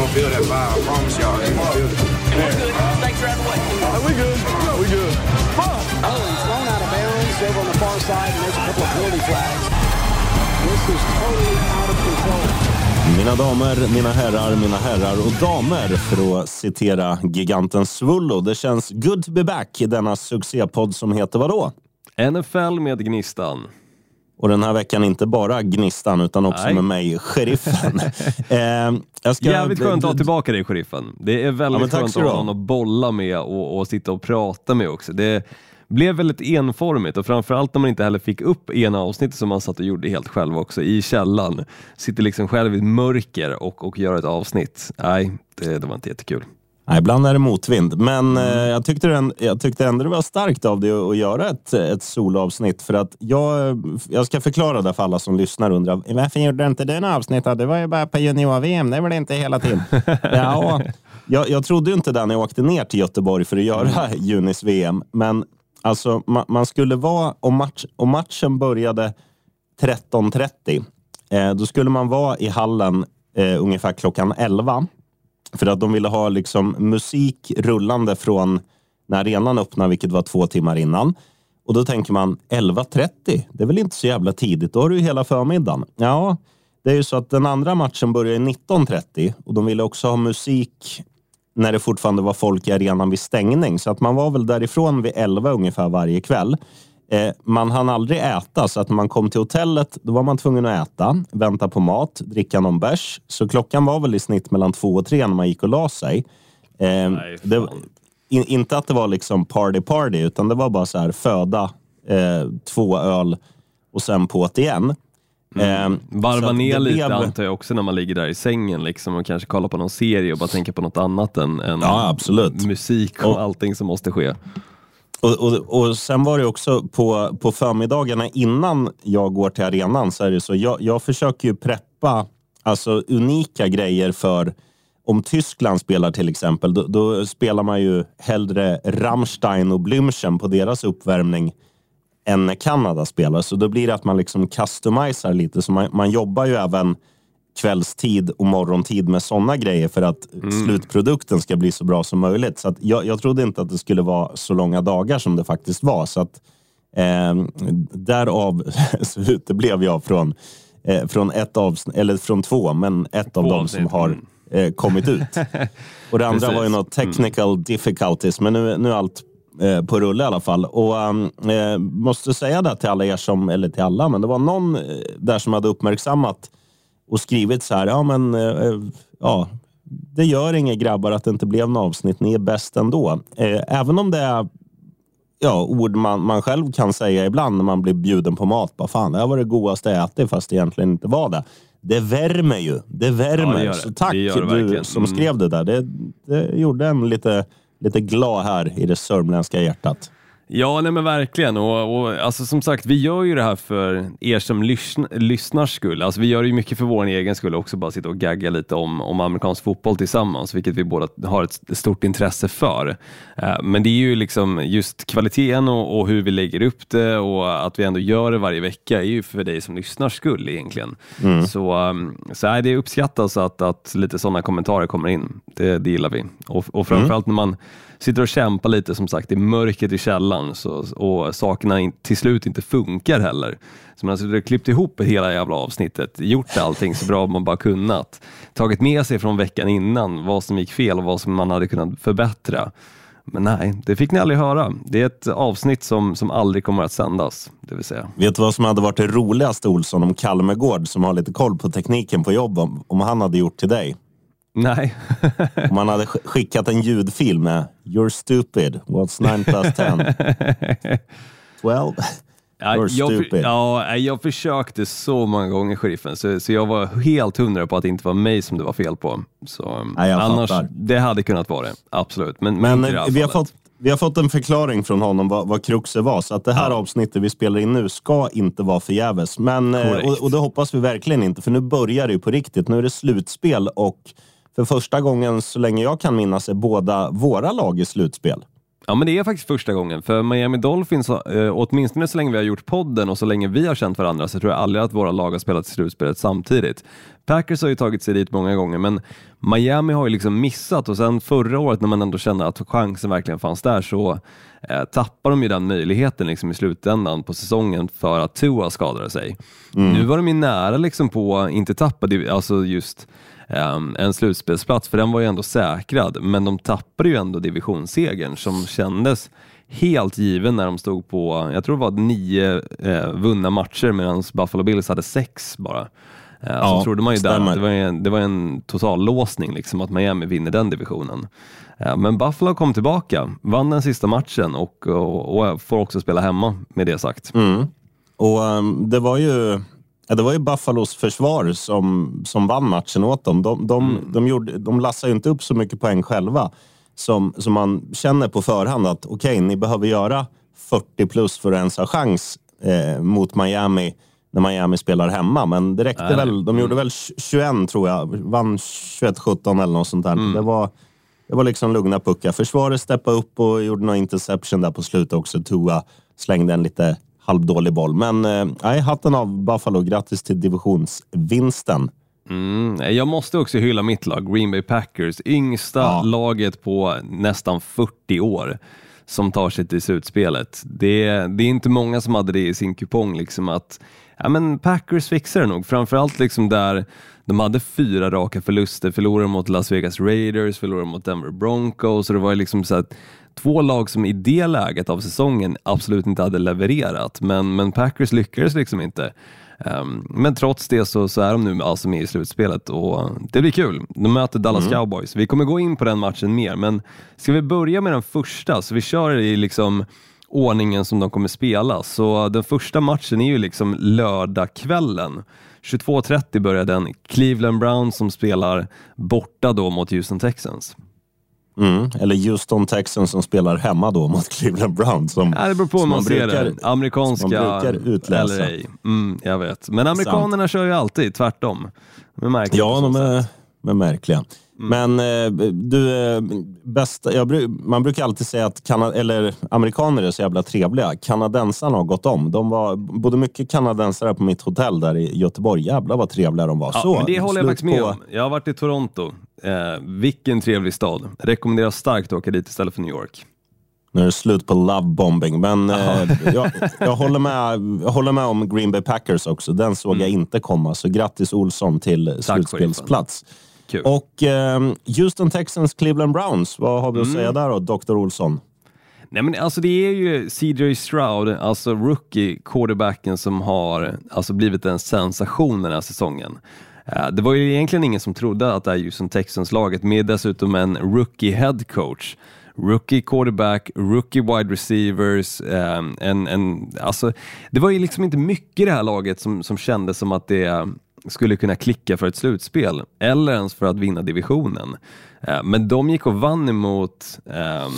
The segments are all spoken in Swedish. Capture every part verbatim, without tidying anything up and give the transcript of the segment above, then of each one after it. gonna feel that vibe. I promise y'all. It's gonna feel it. We're good. Thanks for having me. Are we good? No, we good. Oh, he's thrown out of bounds over on the far side, and there's a couple of penalty flags. This is totally out of control. Mina damer, mina herrar, mina herrar och damer, för att citera Gigantens svullor. Det känns good to be back i denna succépodd som heter vadå? N F L med Gnistan. Och den här veckan inte bara Gnistan utan också Nej. Med mig, Scheriffen. eh, jag ska... Jävligt skönt att ha tillbaka dig, Scheriffen. Det är väldigt ja, skönt att ha någon att bolla med och, och sitta och prata med också. Det blev väldigt enformigt och framförallt när man inte heller fick upp ena avsnittet som man satt och gjorde helt själv också i källan. Sitter liksom själv i mörker och, och gör ett avsnitt. Nej, det, det var inte jättekul. Nej, ibland är det motvind. Men eh, jag, tyckte den, jag tyckte ändå det var starkt av det att göra ett, ett solavsnitt. För att jag, jag ska förklara det för alla som lyssnar och undrar. Varför gjorde du inte den avsnittet? Det var ju bara på junior-V M. Det var det inte hela tiden. ja, jag, jag trodde ju inte det när jag åkte ner till Göteborg för att göra Junis V M. Men alltså, man, man skulle vara... Om, match, om matchen började tretton trettio, eh, då skulle man vara i hallen eh, ungefär klockan elva. För att de ville ha liksom musik rullande från när arenan öppnar, vilket var två timmar innan. Och då tänker man, elva trettio, det är väl inte så jävla tidigt, då har du ju hela förmiddagen. Ja, det är ju så att den andra matchen börjar nitton trettio och de ville också ha musik när det fortfarande var folk i arenan vid stängning. Så att man var väl därifrån vid elva ungefär varje kväll. Eh, man hann aldrig äta, så att när man kom till hotellet då var man tvungen att äta, vänta på mat, dricka någon bärs. Så klockan var väl i snitt mellan två och tre när man gick och la sig. Eh, Nej, det, in, inte att det var liksom party party, utan det var bara så här föda, eh, två öl och sen på't igen. Mm. Eh, varva ner lite blev... antar jag också när man ligger där i sängen liksom, och kanske kollar på någon serie och bara tänker på något annat än, än ja, absolut. Musik och, och allting som måste ske. Och, och, och sen var det också på, på förmiddagarna innan jag går till arenan, så är det så. Jag, jag försöker ju preppa alltså unika grejer för om Tyskland spelar till exempel. Då, då spelar man ju hellre Rammstein och Blümchen på deras uppvärmning än när Kanada spelar. Så då blir det att man liksom customiserar lite. Så man, man jobbar ju även kvällstid och morgontid med sådana grejer för att mm. slutprodukten ska bli så bra som möjligt. Så att jag, jag trodde inte att det skulle vara så långa dagar som det faktiskt var. Så att eh, därav så uteblev jag från, eh, från ett avsnitt, eller från två, men ett två av dem som har eh, kommit ut. Och det andra var ju något technical mm. difficulties, men nu, nu är allt eh, på rulle i alla fall. Och eh, måste säga det till alla er som, eller till alla, men det var någon där som hade uppmärksammat och skrivit så här, ja men ja, det gör inga grabbar att det inte blev en avsnitt, ni är bäst ändå. Även om det är ja, ord man, man själv kan säga ibland när man blir bjuden på mat, bara fan, det här var det godaste jag ätit fast det egentligen inte var det. Det värmer ju, det värmer. Ja, det gör det. Så tack det gör det du som skrev det där, det, det gjorde en lite, lite glad här i det sörmländska hjärtat. Ja, nej men verkligen. Och, och alltså, som sagt, vi gör ju det här för er som lyssn- lyssnars skull. Alltså, vi gör det ju mycket för vår egen skull också, bara sitta och gagga lite om, om amerikansk fotboll tillsammans, vilket vi båda har ett stort intresse för. Eh, men det är ju liksom just kvaliteten och, och hur vi lägger upp det och att vi ändå gör det varje vecka är ju för dig som lyssnars skull egentligen. Mm. Så, så är det uppskattas att, att lite sådana kommentarer kommer in. Det, det gillar vi. Och, och framförallt mm. när man sitter och kämpar lite, som sagt, i mörkret i källan så, och sakerna in, till slut inte funkar heller. Så man har klippt ihop hela jävla avsnittet, gjort allting så bra man bara kunnat. Tagit med sig från veckan innan vad som gick fel och vad som man hade kunnat förbättra. Men nej, det fick ni aldrig höra. Det är ett avsnitt som, som aldrig kommer att sändas, det vill säga. Vet du vad som hade varit det roligaste, Olsson, om Kalmegård som har lite koll på tekniken på jobb, om, om han hade gjort till dig? Nej. Om man hade skickat en ljudfil med You're stupid, what's nine plus ten twelve You're stupid. Ja, jag försökte så många gånger, Scheriffen, så, så jag var helt hundra på att det inte var mig som det var fel på. Så, nej, annars, fattar. Det hade kunnat vara det, absolut. Men, men, men vi, har fått, vi har fått en förklaring från honom vad, vad kruxet var. Så att det här ja. avsnittet vi spelar in nu ska inte vara förgäves. Men, och, och det hoppas vi verkligen inte, för nu börjar det ju på riktigt. Nu är det slutspel och för första gången så länge jag kan minnas är båda våra lag i slutspel. Ja, men det är faktiskt första gången. För Miami Dolphins, åtminstone så länge vi har gjort podden och så länge vi har känt varandra, så tror jag aldrig att våra lag har spelat i slutspelet samtidigt. Packers har ju tagit sig dit många gånger, men Miami har ju liksom missat. Och sen förra året när man ändå kände att chansen verkligen fanns där, så eh, tappar de ju den möjligheten liksom i slutändan på säsongen för att Tua skadade sig. Mm. Nu var de ju nära liksom på, inte tappade, alltså just Um, en slutspelsplats, för den var ju ändå säkrad, men de tappade ju ändå divisionssegern som kändes helt given när de stod på, jag tror det var nio eh, vunna matcher medan Buffalo Bills hade sex bara. Eh, ja, så trodde man ju där, det var en, det var en total låsning liksom att Miami vinner den divisionen. Eh, men Buffalo kom tillbaka, vann den sista matchen och, och, och får också spela hemma med det sagt. Mm. Och um, det var ju... Ja, det var ju Buffalos försvar som, som vann matchen åt dem. De, de, mm. de, gjorde, de lassade ju inte upp så mycket poäng själva som, som man känner på förhand att okej, okay, ni behöver göra fyrtio plus för att ens ha chans eh, mot Miami när Miami spelar hemma. Men det räckte äh, väl, de mm. gjorde väl tjugoett tror jag, vann tjugoett sjutton eller något sånt där. Mm. Det, var, det var liksom lugna puckar. Försvaret steppade upp och gjorde någon interception där på slutet också. Tua slängde en lite... halvdålig boll. Men eh, hatten av Buffalo. Grattis till divisionsvinsten. Mm, jag måste också hylla mitt lag, Green Bay Packers. Yngsta ja. laget på nästan fyrtio år som tar sig till slutspelet. Det, det är inte många som hade det i sin kupong. Liksom att, ja, men Packers fixar det nog. Framförallt liksom där de hade fyra raka förluster. Förlorade mot Las Vegas Raiders, förlorade mot Denver Broncos. Så det var liksom så att två lag som i det läget av säsongen absolut inte hade levererat. Men, men Packers lyckades liksom inte. Um, men trots det så, så är de nu alltså med i slutspelet. Och det blir kul. De möter Dallas mm. Cowboys. Vi kommer gå in på den matchen mer. Men ska vi börja med den första? Så vi kör i liksom ordningen som de kommer spela. Så den första matchen är ju liksom lördagskvällen. tjugotvå trettio börjar den. Cleveland Browns som spelar borta då mot Houston Texans. Mm. Eller Houston Texans som spelar hemma då mot Cleveland Browns. Som, ja, det beror på hur man, man ser brukar, det. Amerikanska brukar utläsa. Eller ej. Mm, jag vet. Men amerikanerna Sant. kör ju alltid tvärtom. Märkliga, ja, de är, är märkliga. Mm. Men du, bästa, jag, man brukar alltid säga att Kana, eller, amerikaner är så jävla trevliga. Kanadensarna har gått om. De var både mycket kanadensare på mitt hotell där i Göteborg. Jävlar vad trevliga de var. Ja, så, men det håller jag faktiskt med på... om. Jag har varit i Toronto. Eh, vilken trevlig stad. Rekommenderar starkt att åka dit istället för New York. Nu är det slut på lovebombing. Men eh, jag, jag, håller med, jag håller med om Green Bay Packers också. Den såg mm. jag inte komma. Så grattis Olsson till slutspelsplats. Kul. Och eh, Houston Texans, Cleveland Browns. Vad har vi att mm. säga där då, doktor Olsson? Nej, men alltså det är ju C J Stroud, alltså rookie quarterbacken som har alltså blivit en sensation den här säsongen. Det var ju egentligen ingen som trodde att det här Houston Texans-laget med dessutom en rookie head coach, rookie quarterback, rookie wide receivers, um, en, en, alltså, det var ju liksom inte mycket i det här laget som, som kändes som att det skulle kunna klicka för ett slutspel eller ens för att vinna divisionen. Uh, men de gick och vann emot... Um,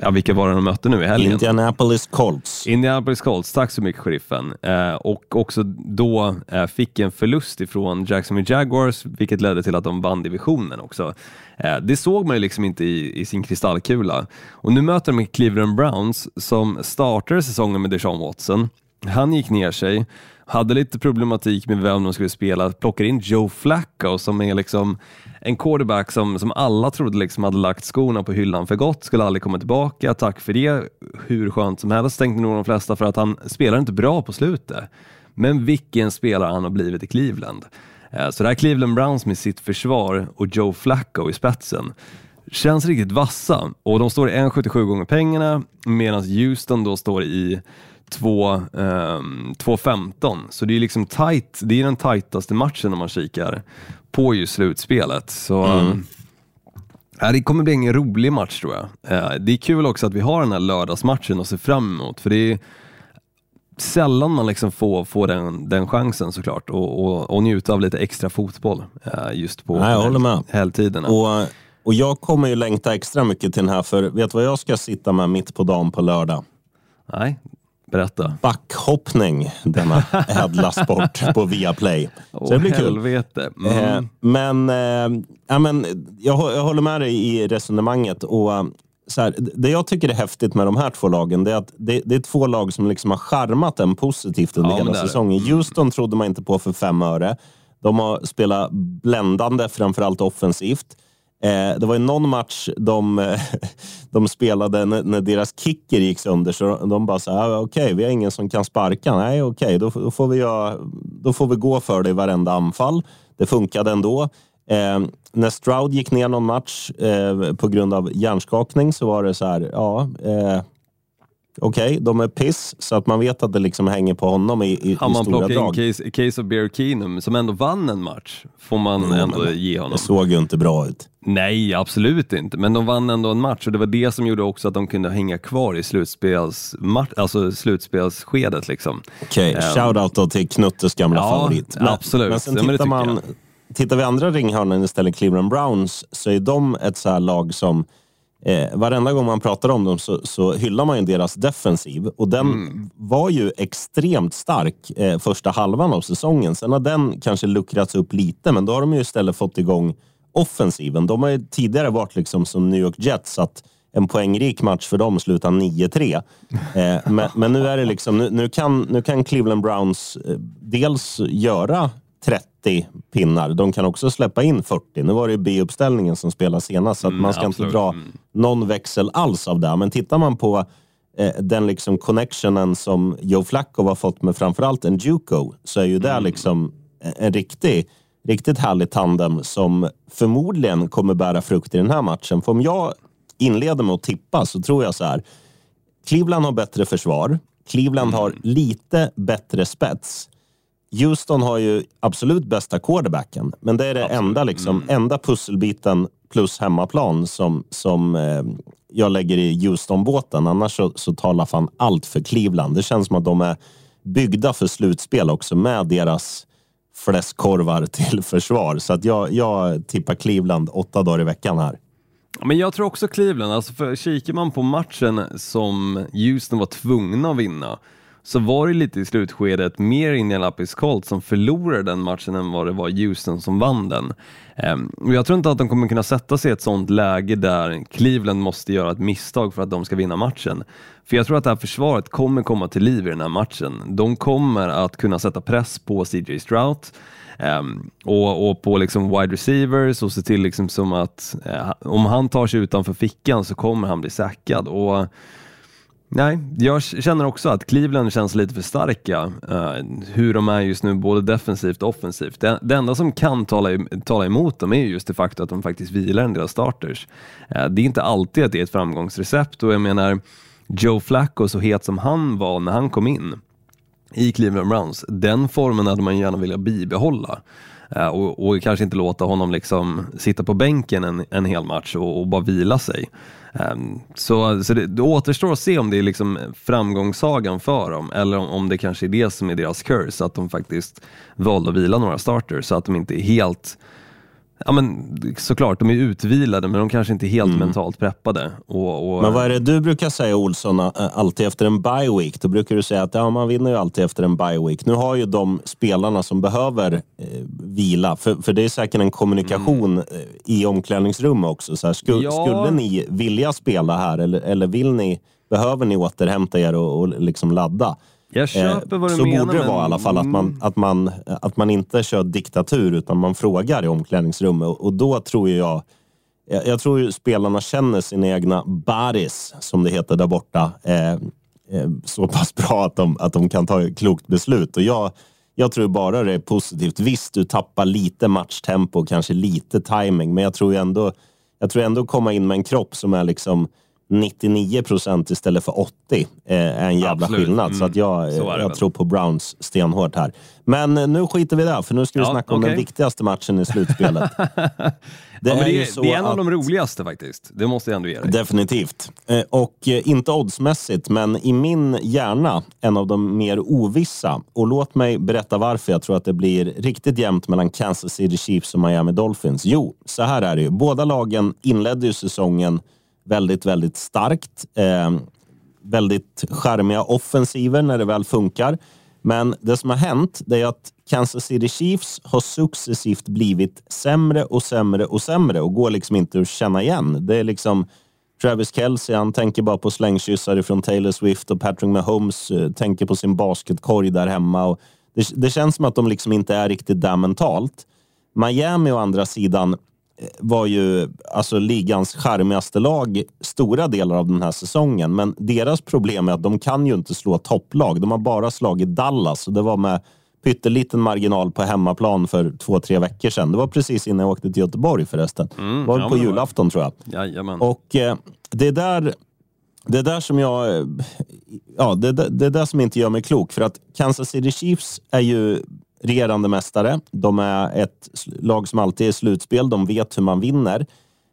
Ja, vilka var det de mötte nu i helgen? Indianapolis Colts. Indianapolis Colts, tack så mycket Scheriffen. Eh, och också då eh, fick en förlust ifrån Jacksonville Jaguars, vilket ledde till att de vann divisionen också. Eh, det såg man ju liksom inte i, i sin kristallkula. Och nu möter de Cleveland Browns som startade säsongen med Deshaun Watson. Han gick ner sig, hade lite problematik med vem de skulle spela, plockar in Joe Flacco som är liksom en quarterback som, som alla trodde liksom hade lagt skorna på hyllan för gott, skulle aldrig komma tillbaka, tack för det, hur skönt som helst tänkte nog de flesta, för att han spelar inte bra på slutet, men vilken spelare han har blivit i Cleveland. Så det här Cleveland Browns med sitt försvar och Joe Flacco i spetsen känns riktigt vassa, och de står i en komma sjuttiosju gånger pengarna medan Houston då står i två femton. Så det är liksom tight. Det är den tajtaste matchen om man kikar på just slutspelet. Så mm. äh, det kommer bli en rolig match tror jag. Äh, det är kul också att vi har den här lördagsmatchen att se fram emot, för det är sällan man liksom får, får den, den chansen såklart och, och, och njuta av lite extra fotboll äh, just på helgtiderna. Och, och jag kommer ju längta extra mycket till den här, för vet du vad jag ska sitta med mitt på dagen på lördag? Nej. Berätta. Backhoppning, denna ädla sport på Viaplay. Så det blir kul. Helvete. Mm. Eh, men eh, ja, men jag, jag håller med dig i resonemanget, och så här, det jag tycker är häftigt med de här två lagen, det är att det, det är två lag som liksom har charmat en positivt under ja, hela säsongen. Houston trodde man inte på för fem öre. De har spelat bländande, framförallt offensivt. Eh, det var ju någon match de, de spelade när, när deras kicker gick sönder, så de bara så här, okej, okay, vi har ingen som kan sparka. Nej, okej, okay, då, då, får vi göra, då får vi gå för det i varenda anfall. Det funkade ändå. Eh, när Stroud gick ner någon match eh, på grund av hjärnskakning, så var det så här, ja, eh, okej, okay, de är piss, så att man vet att det liksom hänger på honom i, i, ja, i stora drag. Har man plockat in case of Bear Keenum, som ändå vann en match, får man mm, ändå ge honom. Det såg ju inte bra ut. Nej, absolut inte, men de vann ändå en match, och det var det som gjorde också att de kunde hänga kvar i slutspelsmatch, alltså slutspelsskedet liksom. Okej, okay, um, shoutout då till Knuttes gamla ja, favorit. Men, absolut. Men sen tittar man... Tittar vi andra ringhörnen istället, Cleveland Browns, så är de ett så här lag som eh, varenda gång man pratar om dem så, så hyllar man ju deras defensiv. Och den mm. var ju extremt stark eh, första halvan av säsongen. Sen har den kanske luckrats upp lite, men då har de ju istället fått igång offensiven. De har ju tidigare varit liksom som New York Jets, att en poängrik match för dem slutar nio tre. Eh, men, men nu är det liksom, nu, nu, kan, nu kan Cleveland Browns eh, dels göra trettio pinnar. De kan också släppa in fyrtio. Nu var det ju B-uppställningen som spelas senast, så att mm, man ska absolut. inte dra någon växel alls av det. Men tittar man på eh, den liksom connectionen som Joe Flacco har fått med framförallt en Juco, så är ju det mm. liksom en riktig, riktigt härlig tandem som förmodligen kommer bära frukt i den här matchen. För om jag inleder med att tippa, så tror jag så här: Cleveland har bättre försvar. Cleveland mm. har lite bättre spets. Houston har ju absolut bästa quarterbacken, men det är det absolut. enda liksom, mm. enda pusselbiten plus hemmaplan som, som eh, jag lägger i Houston-båten. Annars så, så talar fan allt för Cleveland. Det känns som att de är byggda för slutspel också, med deras fläskkorvar till försvar. Så att jag, jag tippar Cleveland åtta dagar i veckan här. Men jag tror också Cleveland, alltså för kikar man på matchen som Houston var tvungna att vinna, så var det lite i slutskedet mer Indianapolis Colts som förlorade den matchen än vad det var Houston som vann den. Ehm, och jag tror inte att de kommer kunna sätta sig i ett sånt läge där Cleveland måste göra ett misstag för att de ska vinna matchen. För jag tror att det här försvaret kommer komma till liv i den här matchen. De kommer att kunna sätta press på C J Stroud ehm, och, och på liksom wide receivers, och se till liksom som att eh, om han tar sig utanför fickan så kommer han bli säkrad. Och nej, jag känner också att Cleveland känns lite för starka, uh, hur de är just nu, både defensivt och offensivt. Det, det enda som kan tala, tala emot dem är just det faktum att de faktiskt vilar en del starters. Uh, det är inte alltid att det är ett framgångsrecept, och jag menar, Joe Flacco, så het som han var när han kom in i Cleveland Browns, den formen hade man gärna vilja bibehålla. Uh, och, och kanske inte låta honom liksom sitta på bänken en, en hel match och, och bara vila sig. Um, så så det, det återstår att se om det är liksom framgångssagan för dem, eller om, om det kanske är det som är deras curse, att de faktiskt valde att vila några starters, så att de inte är helt, ja men såklart, de är utvilade, men de kanske inte är helt mm. mentalt preppade. Och, och... Men vad är det du brukar säga, Olsson, alltid efter en bye week? Då brukar du säga att ja, man vinner ju alltid efter en bye week. Nu har ju de spelarna som behöver eh, vila, för, för det är säkert en kommunikation mm. i omklädningsrum också. Så här, sku, ja. Skulle ni vilja spela här, eller, eller vill ni, behöver ni återhämta er och, och liksom ladda? Jag köper vad du så menar, borde det men... vara i alla fall att man, att, man, att man inte kör diktatur, utan man frågar i omklädningsrummet. Och då tror jag, jag tror ju spelarna känner sina egna bodies, som det heter där borta, eh, så pass bra att de, att de kan ta ett klokt beslut. Och jag, jag tror bara det är positivt. Visst, du tappar lite matchtempo och kanske lite timing, men jag tror ändå, jag tror ändå komma in med en kropp som är liksom nittionio procent istället för åttio eh, är en jävla absolut. skillnad. Mm. Så att jag, så jag väl. tror på Browns stenhårt här. Men nu skiter vi där, för nu ska vi ja, snacka om okay. den viktigaste matchen i slutspelet. det, ja, det är, ju så det är en att, av de roligaste faktiskt. Det måste jag ändå ge dig. Definitivt. Eh, och eh, inte oddsmässigt, men i min hjärna en av de mer ovissa. Och låt mig berätta varför jag tror att det blir riktigt jämnt mellan Kansas City Chiefs och Miami Dolphins. Jo, så här är det ju. Båda lagen inledde ju säsongen väldigt, väldigt starkt. Eh, väldigt charmiga offensiver när det väl funkar. Men det som har hänt, det är att Kansas City Chiefs har successivt blivit sämre och sämre och sämre. Och går liksom inte att känna igen. Det är liksom Travis Kelce, han tänker bara på slängkyssar från Taylor Swift, och Patrick Mahomes uh, tänker på sin basketkorg där hemma. Och det, det känns som att de liksom inte är riktigt där mentalt. Miami å andra sidan var ju alltså ligans charmigaste lag stora delar av den här säsongen, men deras problem är att de kan ju inte slå topplag. De har bara slagit Dallas, och det var med pytteliten marginal på hemmaplan för två, tre veckor sedan. Det var precis innan jag åkte till Göteborg förresten. Mm, var ja, på julafton tror jag. Jajamän. Och eh, det är där det är där som jag ja, det, det är där som inte gör mig klok, för att Kansas City Chiefs är ju regerande mästare. De är ett lag som alltid är slutspel. De vet hur man vinner.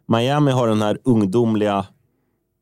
Miami har den här ungdomliga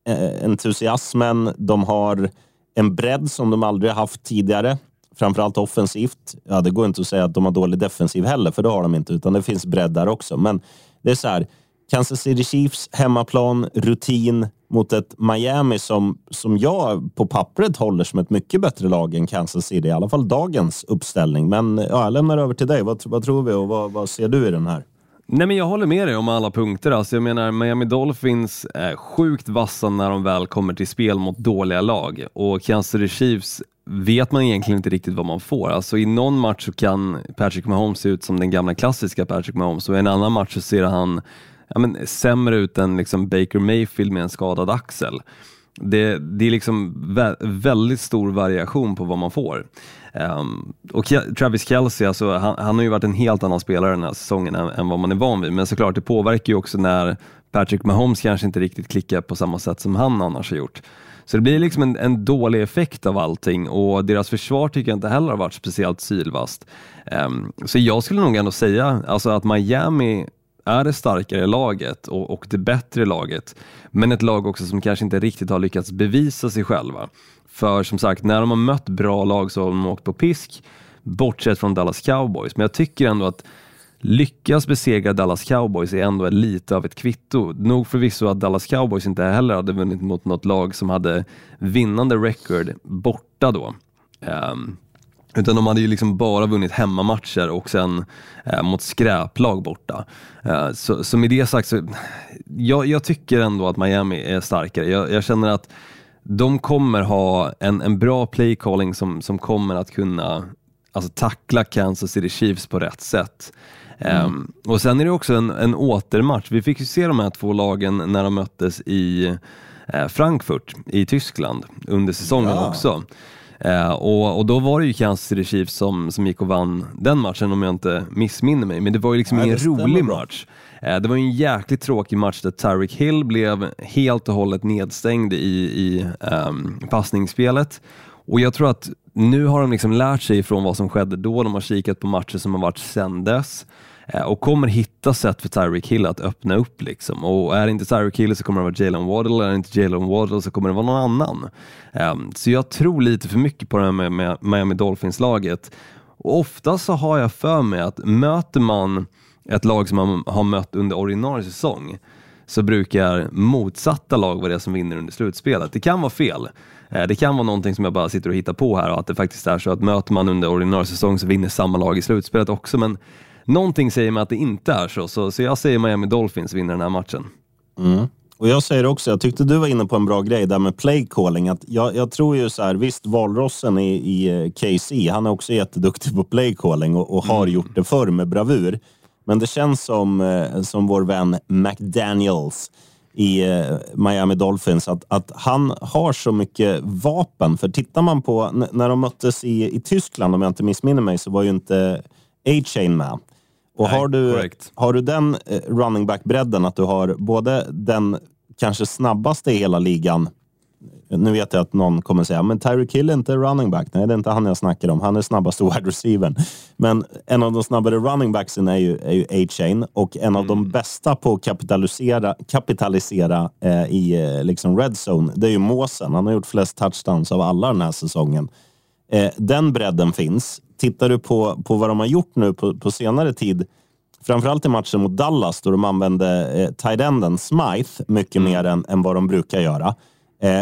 eh, entusiasmen. De har en bredd som de aldrig haft tidigare. Framförallt offensivt. Ja, det går inte att säga att de har dålig defensiv heller, för det har de inte, utan det finns bredd där också. Men det är så här, Kansas City Chiefs, hemmaplan, rutin mot ett Miami som, som jag på pappret håller som ett mycket bättre lag än Kansas City, i alla fall dagens uppställning. Men ja, jag lämnar över till dig. Vad, vad tror vi och vad, vad ser du i den här? Nej, men jag håller med dig om alla punkter. Alltså, jag menar, Miami Dolphins är sjukt vassa när de väl kommer till spel mot dåliga lag. Och Kansas City Chiefs vet man egentligen inte riktigt vad man får. Alltså i någon match så kan Patrick Mahomes se ut som den gamla klassiska Patrick Mahomes, och i en annan match så ser han ja, men, sämre ut än liksom Baker Mayfield med en skadad axel. Det, det är liksom vä- väldigt stor variation på vad man får. Um, och Travis Kelce, alltså, han, han har ju varit en helt annan spelare den här säsongen än, än vad man är van vid. Men såklart, det påverkar ju också när Patrick Mahomes kanske inte riktigt klickar på samma sätt som han annars har gjort. Så det blir liksom en, en dålig effekt av allting, och deras försvar tycker jag inte heller har varit speciellt sylvast. Um, så jag skulle nog ändå säga alltså, att Miami är det starkare laget och, och det bättre laget, men ett lag också som kanske inte riktigt har lyckats bevisa sig själva. För som sagt, när de har mött bra lag så har de åkt på pisk, bortsett från Dallas Cowboys. Men jag tycker ändå att lyckas besegra Dallas Cowboys är ändå lite av ett kvitto. Nog förvisso att Dallas Cowboys inte heller hade vunnit mot något lag som hade vinnande record borta då. Um, utan de hade ju liksom bara vunnit hemmamatcher och sen uh, mot skräplag borta. Uh, så, så med det sagt så jag, jag tycker ändå att Miami är starkare. Jag, jag känner att de kommer ha en, en bra playcalling som, som kommer att kunna alltså, tackla Kansas City Chiefs på rätt sätt. Mm. Um, och sen är det också en, en återmatch. Vi fick ju se de här två lagen när de möttes i eh, Frankfurt i Tyskland under säsongen ja. också. Uh, och, och då var det ju Kansas City Chiefs som, som gick och vann den matchen, om jag inte missminner mig. Men det var ju liksom Nej, en rolig match. Uh, det var ju en jäkligt tråkig match där Tyreek Hill blev helt och hållet nedstängd i, i um, passningsspelet. Och jag tror att nu har de liksom lärt sig från vad som skedde då. De har kikat på matcher som har varit sedan dess. Och kommer hitta sätt för Tyreek Hill att öppna upp liksom. Och är det inte Tyreek Hill så kommer det vara Jalen Waddle. Är det inte Jalen Waddle så kommer det vara någon annan. Um, så jag tror lite för mycket på det här med, med Miami Dolphins-laget. Och ofta så har jag för mig att möter man ett lag som man har mött under ordinarie säsong, så brukar motsatta lag vara det som vinner under slutspelet. Det kan vara fel. Det kan vara någonting som jag bara sitter och hittar på här, och att det faktiskt är så att möter man under ordinarie säsong så vinner samma lag i slutspelet också. Men någonting säger mig att det inte är så, så, så jag säger Miami Dolphins vinner den här matchen. Mm. Och jag säger också, jag tyckte du var inne på en bra grej där med playcalling. Att jag, jag tror ju så här, visst Valrossen i, i K C, han är också jätteduktig på playcalling och, och har mm. gjort det förr med bravur. Men det känns som, som vår vän McDaniels i Miami Dolphins, att, att han har så mycket vapen. För tittar man på, n- när de möttes i, i Tyskland, om jag inte missminner mig, så var ju inte A-Chain med. Och Nej, har, du, har du den running back-bredden, att du har både den kanske snabbaste i hela ligan. Nu vet jag att någon kommer säga, men Tyreek Hill är inte running back. Nej, det är inte han jag snackar om. Han är snabbaste wide receiver. Men en av de snabbare running backsen är ju, är ju A-Chain. Och en av mm. de bästa på att kapitalisera, kapitalisera eh, i liksom red zone, det är ju Måsen. Han har gjort flest touchdowns av alla den här säsongen. Eh, den bredden finns. Tittar du på, på vad de har gjort nu på, på senare tid, framförallt i matchen mot Dallas, då de använde eh, tight enden Smythe mycket mm. mer än, än vad de brukar göra. Eh,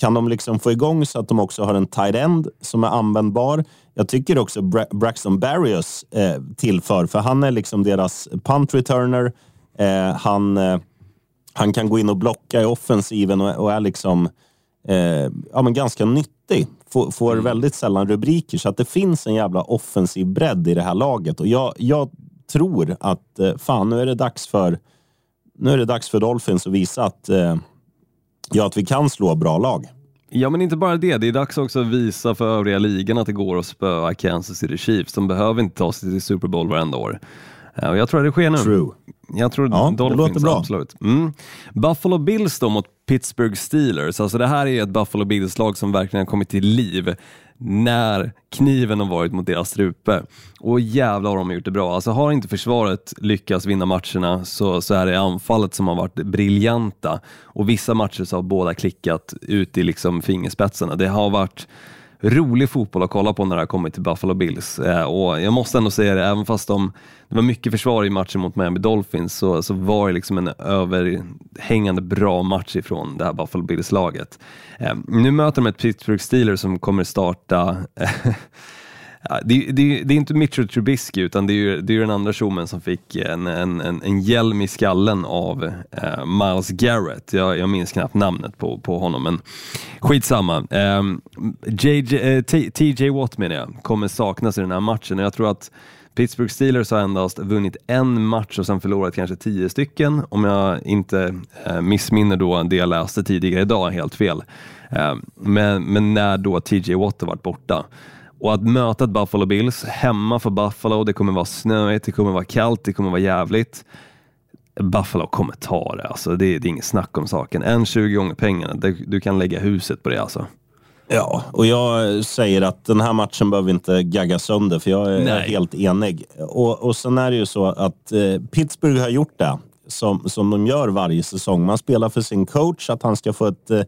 kan de liksom få igång så att de också har en tight end som är användbar. Jag tycker också Bra- Braxton Berrios eh, tillför, för han är liksom deras punt returner. Eh, han eh, han kan gå in och blocka i offensiven och, och är liksom eh, ja, men ganska nyttig. Får, får mm. väldigt sällan rubriker, så att det finns en jävla offensiv bredd i det här laget. Och jag, jag tror att eh, fan, nu är det dags för nu är det dags för Dolphins att visa att, eh, ja, att vi kan slå bra lag. Ja, men inte bara det. Det är dags också att visa för övriga ligan att det går att spöa Kansas City Chiefs. De behöver inte ta sig till Super Bowl varenda år. Och jag tror att det sker nu. True. Jag tror ja, Dolphins, absolut. Mm. Buffalo Bills då mot Pittsburgh Steelers. Alltså det här är ett Buffalo Bills-lag som verkligen har kommit till liv när kniven har varit mot deras strupe. Och jävlar har de gjort det bra. Alltså har inte försvaret lyckats vinna matcherna, så, så är det anfallet som har varit briljanta. Och vissa matcher så har båda klickat ut i liksom fingerspetsarna. Det har varit rolig fotboll att kolla på när det har kommit till Buffalo Bills. Eh, och jag måste ändå säga det, även fast de, det var mycket försvar i matchen mot Miami Dolphins, så, så var det liksom en överhängande bra match ifrån det här Buffalo Bills-laget. Eh, nu möter de ett Pittsburgh Steelers som kommer starta... Eh, det, det, det är inte Mitchell Trubisky, utan det är ju det är den andra tjomen som fick en, en, en, en hjälm i skallen av eh, Miles Garrett. Jag, jag minns knappt namnet på, på honom, men skitsamma. Eh, T J Watt menar jag, kommer saknas i den här matchen. Jag tror att Pittsburgh Steelers har endast vunnit en match och sen förlorat kanske tio stycken. Om jag inte eh, missminner då det jag läste tidigare idag, helt fel. Eh, men, men när då T J Watt har varit borta. Och att möta ett Buffalo Bills hemma för Buffalo, det kommer vara snöigt, det kommer vara kallt, det kommer vara jävligt. Buffalo kommer ta det, alltså. det, det är inget snack om saken. En tjugo gånger pengarna, det, du kan lägga huset på det, alltså. Ja, och jag säger att den här matchen behöver inte gagga sönder, för jag är Nej. helt enig. Och, och sen är det ju så att eh, Pittsburgh har gjort det som, som de gör varje säsong. Man spelar för sin coach att han ska få ett... Eh,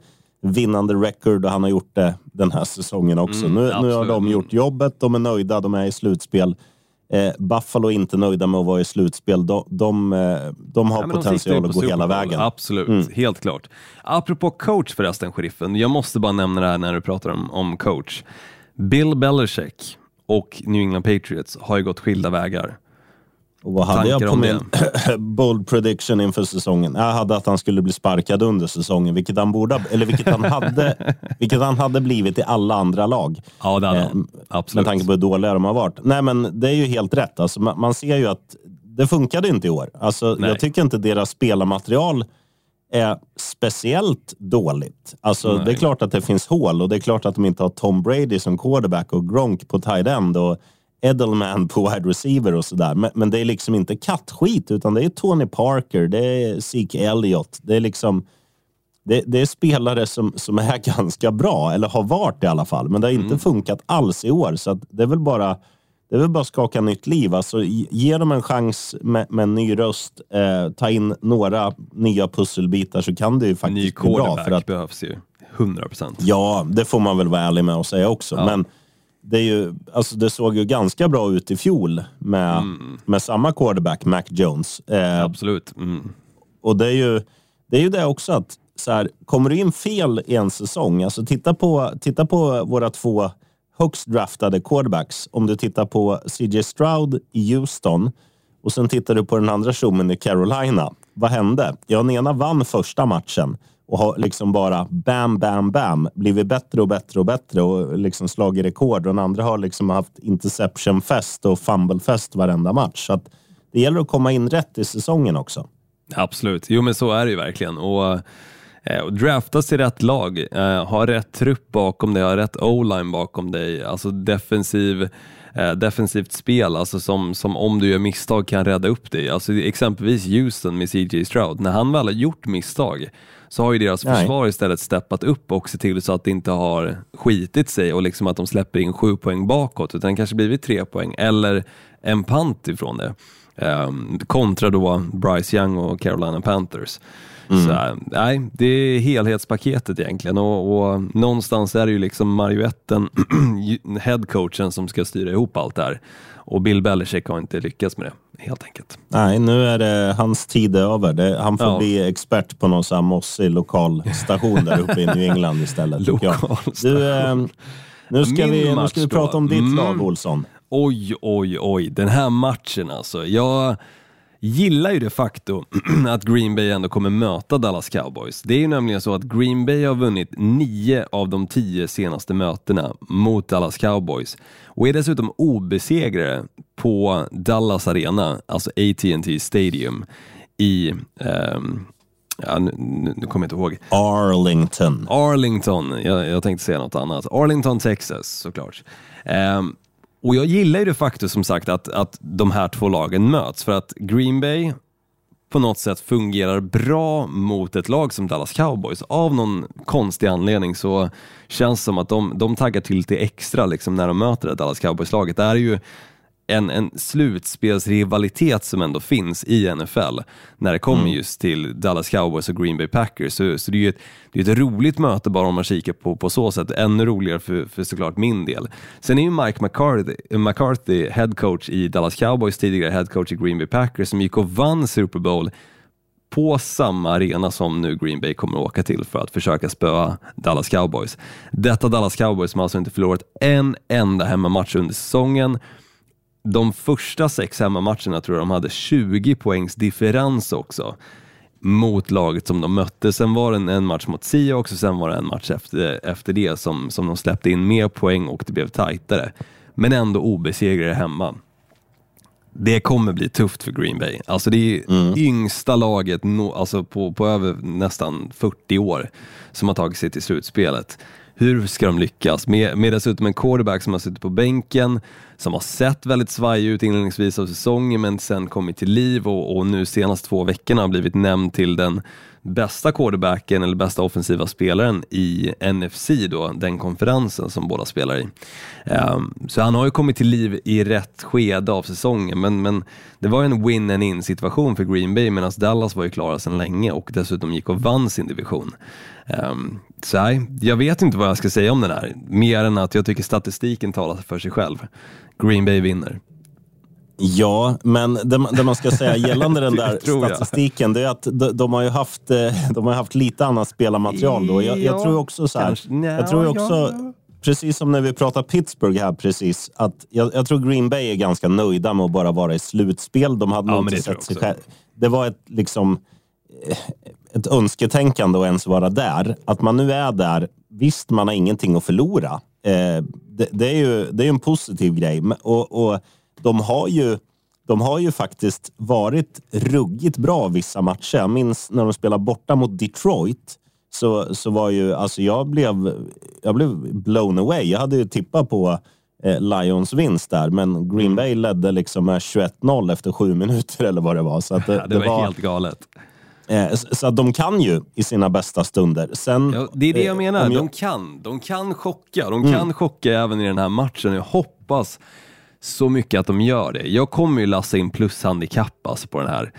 vinnande record, och han har gjort det den här säsongen också. Mm, nu, nu har de gjort jobbet, de är nöjda, de är i slutspel. Eh, Buffalo är inte nöjda med att vara i slutspel. De, de, de har ja, potential de att gå hela vägen. Absolut, mm. helt klart. Apropå coach förresten, Scheriffen, jag måste bara nämna det här när du pratar om, om coach. Bill Belichick och New England Patriots har ju gått skilda vägar. Och vad hade Tankar jag på min bold prediction inför säsongen? Jag hade att han skulle bli sparkad under säsongen, vilket han borde, eller vilket han hade, vilket han hade blivit i alla andra lag. Ja, det hade han. Absolut. Med tanke på hur dåliga de har varit. Nej, men det är ju helt rätt. Alltså, man, man ser ju att det funkade inte i år. Alltså, jag tycker inte deras spelarmaterial är speciellt dåligt. Alltså, Nej. det är klart att det finns hål, och det är klart att de inte har Tom Brady som quarterback och Gronk på tight end och Edelman på wide receiver och sådär. Men, men det är liksom inte kattskit, utan det är Tony Parker, det är Zeke Elliott. Det är liksom det, det är spelare som, som är ganska bra, eller har varit i alla fall. Men det har inte mm. funkat alls i år. Så att det är väl bara det är väl bara skaka nytt liv. Alltså, ge dem en chans med, med en ny röst. Eh, ta in några nya pusselbitar, så kan det ju faktiskt ny bli bra. För att behövs ju hundra procent. Ja, det får man väl vara ärlig med att säga också. Ja. Men det är ju, alltså det såg ju ganska bra ut i fjol med, mm. med samma quarterback, Mac Jones. Eh, Absolut. Mm. Och det är ju det, är ju det också att så här, kommer du in fel i en säsong, alltså titta på, titta på våra två högst draftade quarterbacks. Om du tittar på C J Stroud i Houston och sen tittar du på den andra tjommen i Carolina. Vad hände? Ja, den ena vann första matchen och har liksom bara bam, bam, bam blivit bättre och bättre och bättre och liksom slagit rekord. Och den andra har liksom haft interception-fest och fumble-fest varenda match. Så att det gäller att komma in rätt i säsongen också. Absolut. Jo, men så är det ju verkligen. Och, eh, och draftas i rätt lag. Eh, ha rätt trupp bakom dig. Ha rätt o-line bakom dig. Alltså defensiv... defensivt spel, alltså som, som om du gör misstag kan rädda upp dig. Alltså exempelvis Houston med C J Stroud, när han väl har gjort misstag så har ju deras Nej. försvar istället steppat upp och sett till så att det inte har skitit sig och liksom att de släpper in sju poäng bakåt, utan kanske blivit tre poäng eller en punt ifrån det. Um, kontra då Bryce Young och Carolina Panthers. Mm. Så, nej, det är helhetspaketet egentligen, och, och någonstans är det ju liksom marioetten headcoachen som ska styra ihop allt det här, och Bill Belichick har inte lyckats med det, helt enkelt. Nej, nu är det hans tid över. Det, han får ja. bli expert på någon sån här mossig lokalstation där uppe i New England istället. Lokalstation. Du, eh, nu, ska vi, nu ska vi prata om ditt mm. lag, Olsson. Oj, oj, oj. Den här matchen alltså. Jag... gillar ju det faktum att Green Bay ändå kommer möta Dallas Cowboys. Det är ju nämligen så att Green Bay har vunnit nio av de tio senaste mötena mot Dallas Cowboys och är dessutom obesegrade på Dallas Arena, alltså A T and T Stadium i... Um, Ja, nu, nu kommer jag inte ihåg. Arlington. Arlington, jag, jag tänkte säga något annat. Arlington, Texas, såklart. Ehm, och jag gillar ju det faktum som sagt att, att de här två lagen möts. För att Green Bay på något sätt fungerar bra mot ett lag som Dallas Cowboys. Av någon konstig anledning så känns det som att de, de taggar till lite extra liksom, när de möter det Dallas Cowboys-laget. Det är ju... En, en slutspelsrivalitet som ändå finns i N F L när det kommer mm. just till Dallas Cowboys och Green Bay Packers. Så, så det är ju ett, det är ett roligt möte bara om man kikar på, på så sätt. Ännu roligare för, för såklart min del. Sen är ju Mike McCarthy, McCarthy head coach i Dallas Cowboys, tidigare head coach i Green Bay Packers, som gick och vann Super Bowl på samma arena som nu Green Bay kommer att åka till för att försöka spöa Dallas Cowboys. Detta Dallas Cowboys som alltså inte förlorat en enda hemmamatch under säsongen. De första sex hemmamatcherna tror jag de hade tjugo poängs differens också mot laget som de mötte. Sen var det en match mot Sia också, sen var det en match efter, efter det som, som de släppte in mer poäng och det blev tajtare. Men ändå obesegrade hemma. Det kommer bli tufft för Green Bay. Alltså det är mm. yngsta laget no, alltså på, på över nästan fyrtio år som har tagit sig till slutspelet. Hur ska de lyckas? Med, med dessutom en quarterback som har suttit på bänken, som har sett väldigt svaj ut inledningsvis av säsongen men sen kommit till liv och, och nu senast två veckorna har blivit nämnd till den bästa quarterbacken eller bästa offensiva spelaren i N F C då, den konferensen som båda spelar i. Um, så han har ju kommit till liv i rätt skede av säsongen, men, men det var en win-and-in situation för Green Bay medan Dallas var ju klara sedan länge och dessutom gick och vann sin division. Um, så här, jag vet inte vad jag ska säga om den här, mer än att jag tycker statistiken talar för sig själv. Green Bay vinner. Ja, men det, det man ska säga gällande den där statistiken, det är att de, de har ju haft de har haft lite annat spelarmaterial då. Jag, jag tror också så här, jag tror också precis som när vi pratar Pittsburgh här precis att jag, jag tror Green Bay är ganska nöjda med att bara vara i slutspel. De hade ja, nog inte sett sig själv. Det var ett liksom ett önsketänkande att ens vara där. Att man nu är där, visst man har ingenting att förlora. Eh, det, det är ju det är en positiv grej och, och de har ju de har ju faktiskt varit ruggigt bra vissa matcher. Jag minns när de spelade borta mot Detroit så så var ju alltså jag blev jag blev blown away. Jag hade ju tippat på eh, Lions vinst där, men Green Bay ledde liksom med tjugoett noll efter sju minuter eller vad det var så att det, ja, det, var det var helt galet. Så att de kan ju i sina bästa stunder. Sen, ja, det är det jag menar. Jag... De kan, de kan chocka. De kan mm. chocka även i den här matchen. Jag hoppas så mycket att de gör det. Jag kommer ju lassa in plus handikapp alltså på den här.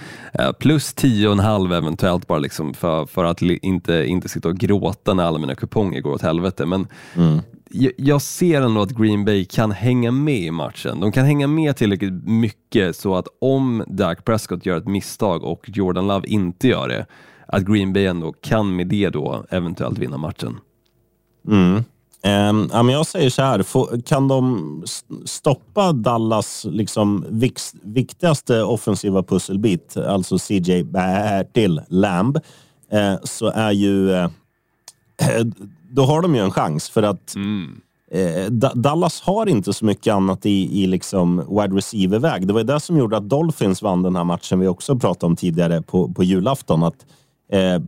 Plus tio och en halv eventuellt bara liksom för, för att inte, inte sitta och gråta när alla mina kuponger går åt helvete. Men mm. jag, jag ser ändå att Green Bay kan hänga med i matchen. De kan hänga med tillräckligt mycket så att om Dak Prescott gör ett misstag och Jordan Love inte gör det, att Green Bay ändå kan med det då eventuellt vinna matchen. Mm. Um, ja, men jag säger så här, får, kan de stoppa Dallas liksom viks, viktigaste offensiva pusselbit, alltså C J till Lamb, uh, så är ju uh, då har de ju en chans för att mm. eh, D- Dallas har inte så mycket annat i, i liksom wide receiver-väg. Det var det som gjorde att Dolphins vann den här matchen vi också pratade om tidigare på, på julafton, att eh,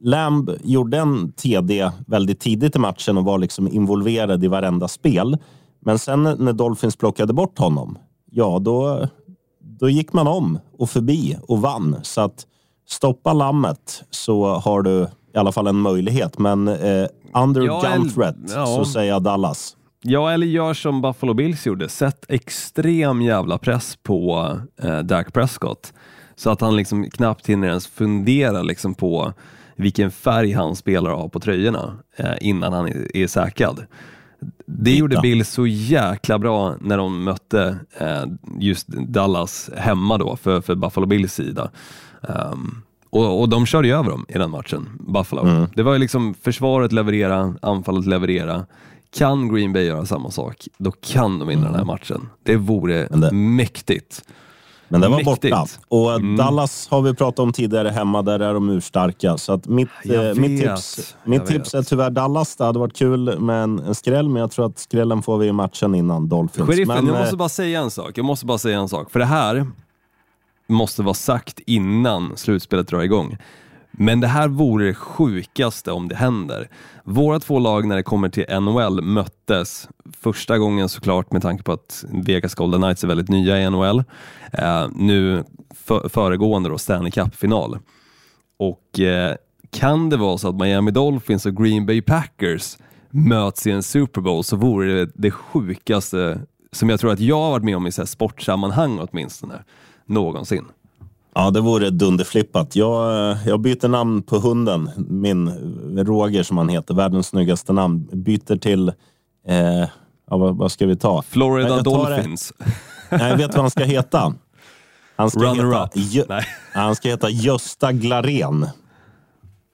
Lamb gjorde en T D väldigt tidigt i matchen och var liksom involverad i varenda spel. Men sen när Dolphins plockade bort honom, ja då, då gick man om och förbi och vann. Så att stoppa lammet så har du i alla fall en möjlighet. Men eh, under ja, gun threat ja. så säger jag Dallas. Ja, eller gör som Buffalo Bills gjorde. Sätt extrem jävla press på eh, Dak Prescott. Så att han liksom knappt hinner ens fundera liksom på vilken färg han spelar av på tröjorna eh, innan han är, är säkrad. Det Hitta. gjorde Bills så jäkla bra när de mötte eh, just Dallas hemma då för, för Buffalo Bills sida. Um, och, och de körde ju över dem i den matchen, Buffalo. Mm. Det var ju liksom försvaret leverera, anfallet leverera. Kan Green Bay göra samma sak, då kan de vinna mm. den här matchen. Det vore det... mäktigt. Men det var mäktigt. Borta. Och mm. Dallas har vi pratat om tidigare hemma. Där är de urstarka. Så att mitt, eh, mitt tips, mitt tips är tyvärr Dallas. Det hade varit kul med en, en skräll. Men jag tror att skrällen får vi i matchen innan Dolphins. Scheriffen, men, jag måste bara säga en sak. Jag måste bara säga en sak. För det här måste vara sagt innan slutspelet drar igång. Men det här vore det sjukaste om det händer. Våra två lag när det kommer till N H L möttes första gången, såklart, med tanke på att Vegas Golden Knights är väldigt nya i N H L. Eh, nu för, föregående då Stanley Cup-final. Och eh, kan det vara så att Miami Dolphins och Green Bay Packers möts i en Super Bowl, så vore det det sjukaste som jag tror att jag har varit med om i så här sportsammanhang åtminstone någonsin. Ja, det vore dunderflippat. Jag, jag byter namn på hunden. Min Roger, som han heter. Världens snyggaste namn. Byter till... Eh, ja, vad, vad ska vi ta? Florida Nej, Dolphins. Det. Nej, jag vet vad han ska heta. Han ska Runner heta, ju, Nej. Han ska heta Gösta Glarén.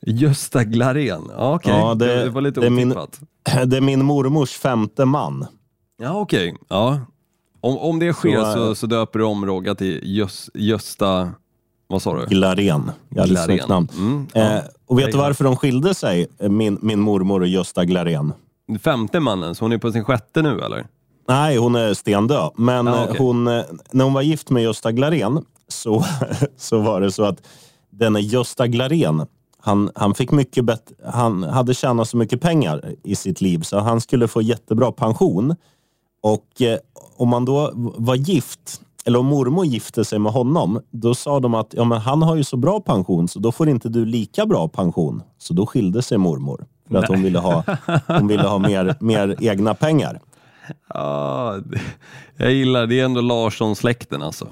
Gösta Glarén? Ja, okej. Okay. Ja, det, det var lite otippat. Det är min mormors femte man. Ja, okej. Okay. Ja. Om, om det sker så, så, så döper du om Roger till Gös, Gösta... Vad sa du? Glarén. Jag hade Glarén. Namn. Mm, ja. eh, och vet du varför de skilde sig? Min, min mormor och Gösta Glarén. Femte mannen, så hon är på sin sjätte nu, eller? Nej, hon är stendöd. Men ah, okay. hon, när hon var gift med Gösta Glarén så, så var det så att denna Gösta Glarén, han, han fick mycket bet- han hade tjänat så mycket pengar i sitt liv så han skulle få jättebra pension. Och eh, om man då var gift... Eller om mormor gifte sig med honom, då sa de att ja, men han har ju så bra pension så då får inte du lika bra pension. Så då skilde sig mormor. För att hon ville ha, hon ville ha mer, mer egna pengar. Ja, jag gillar det. Är ändå Larsson-släkten alltså.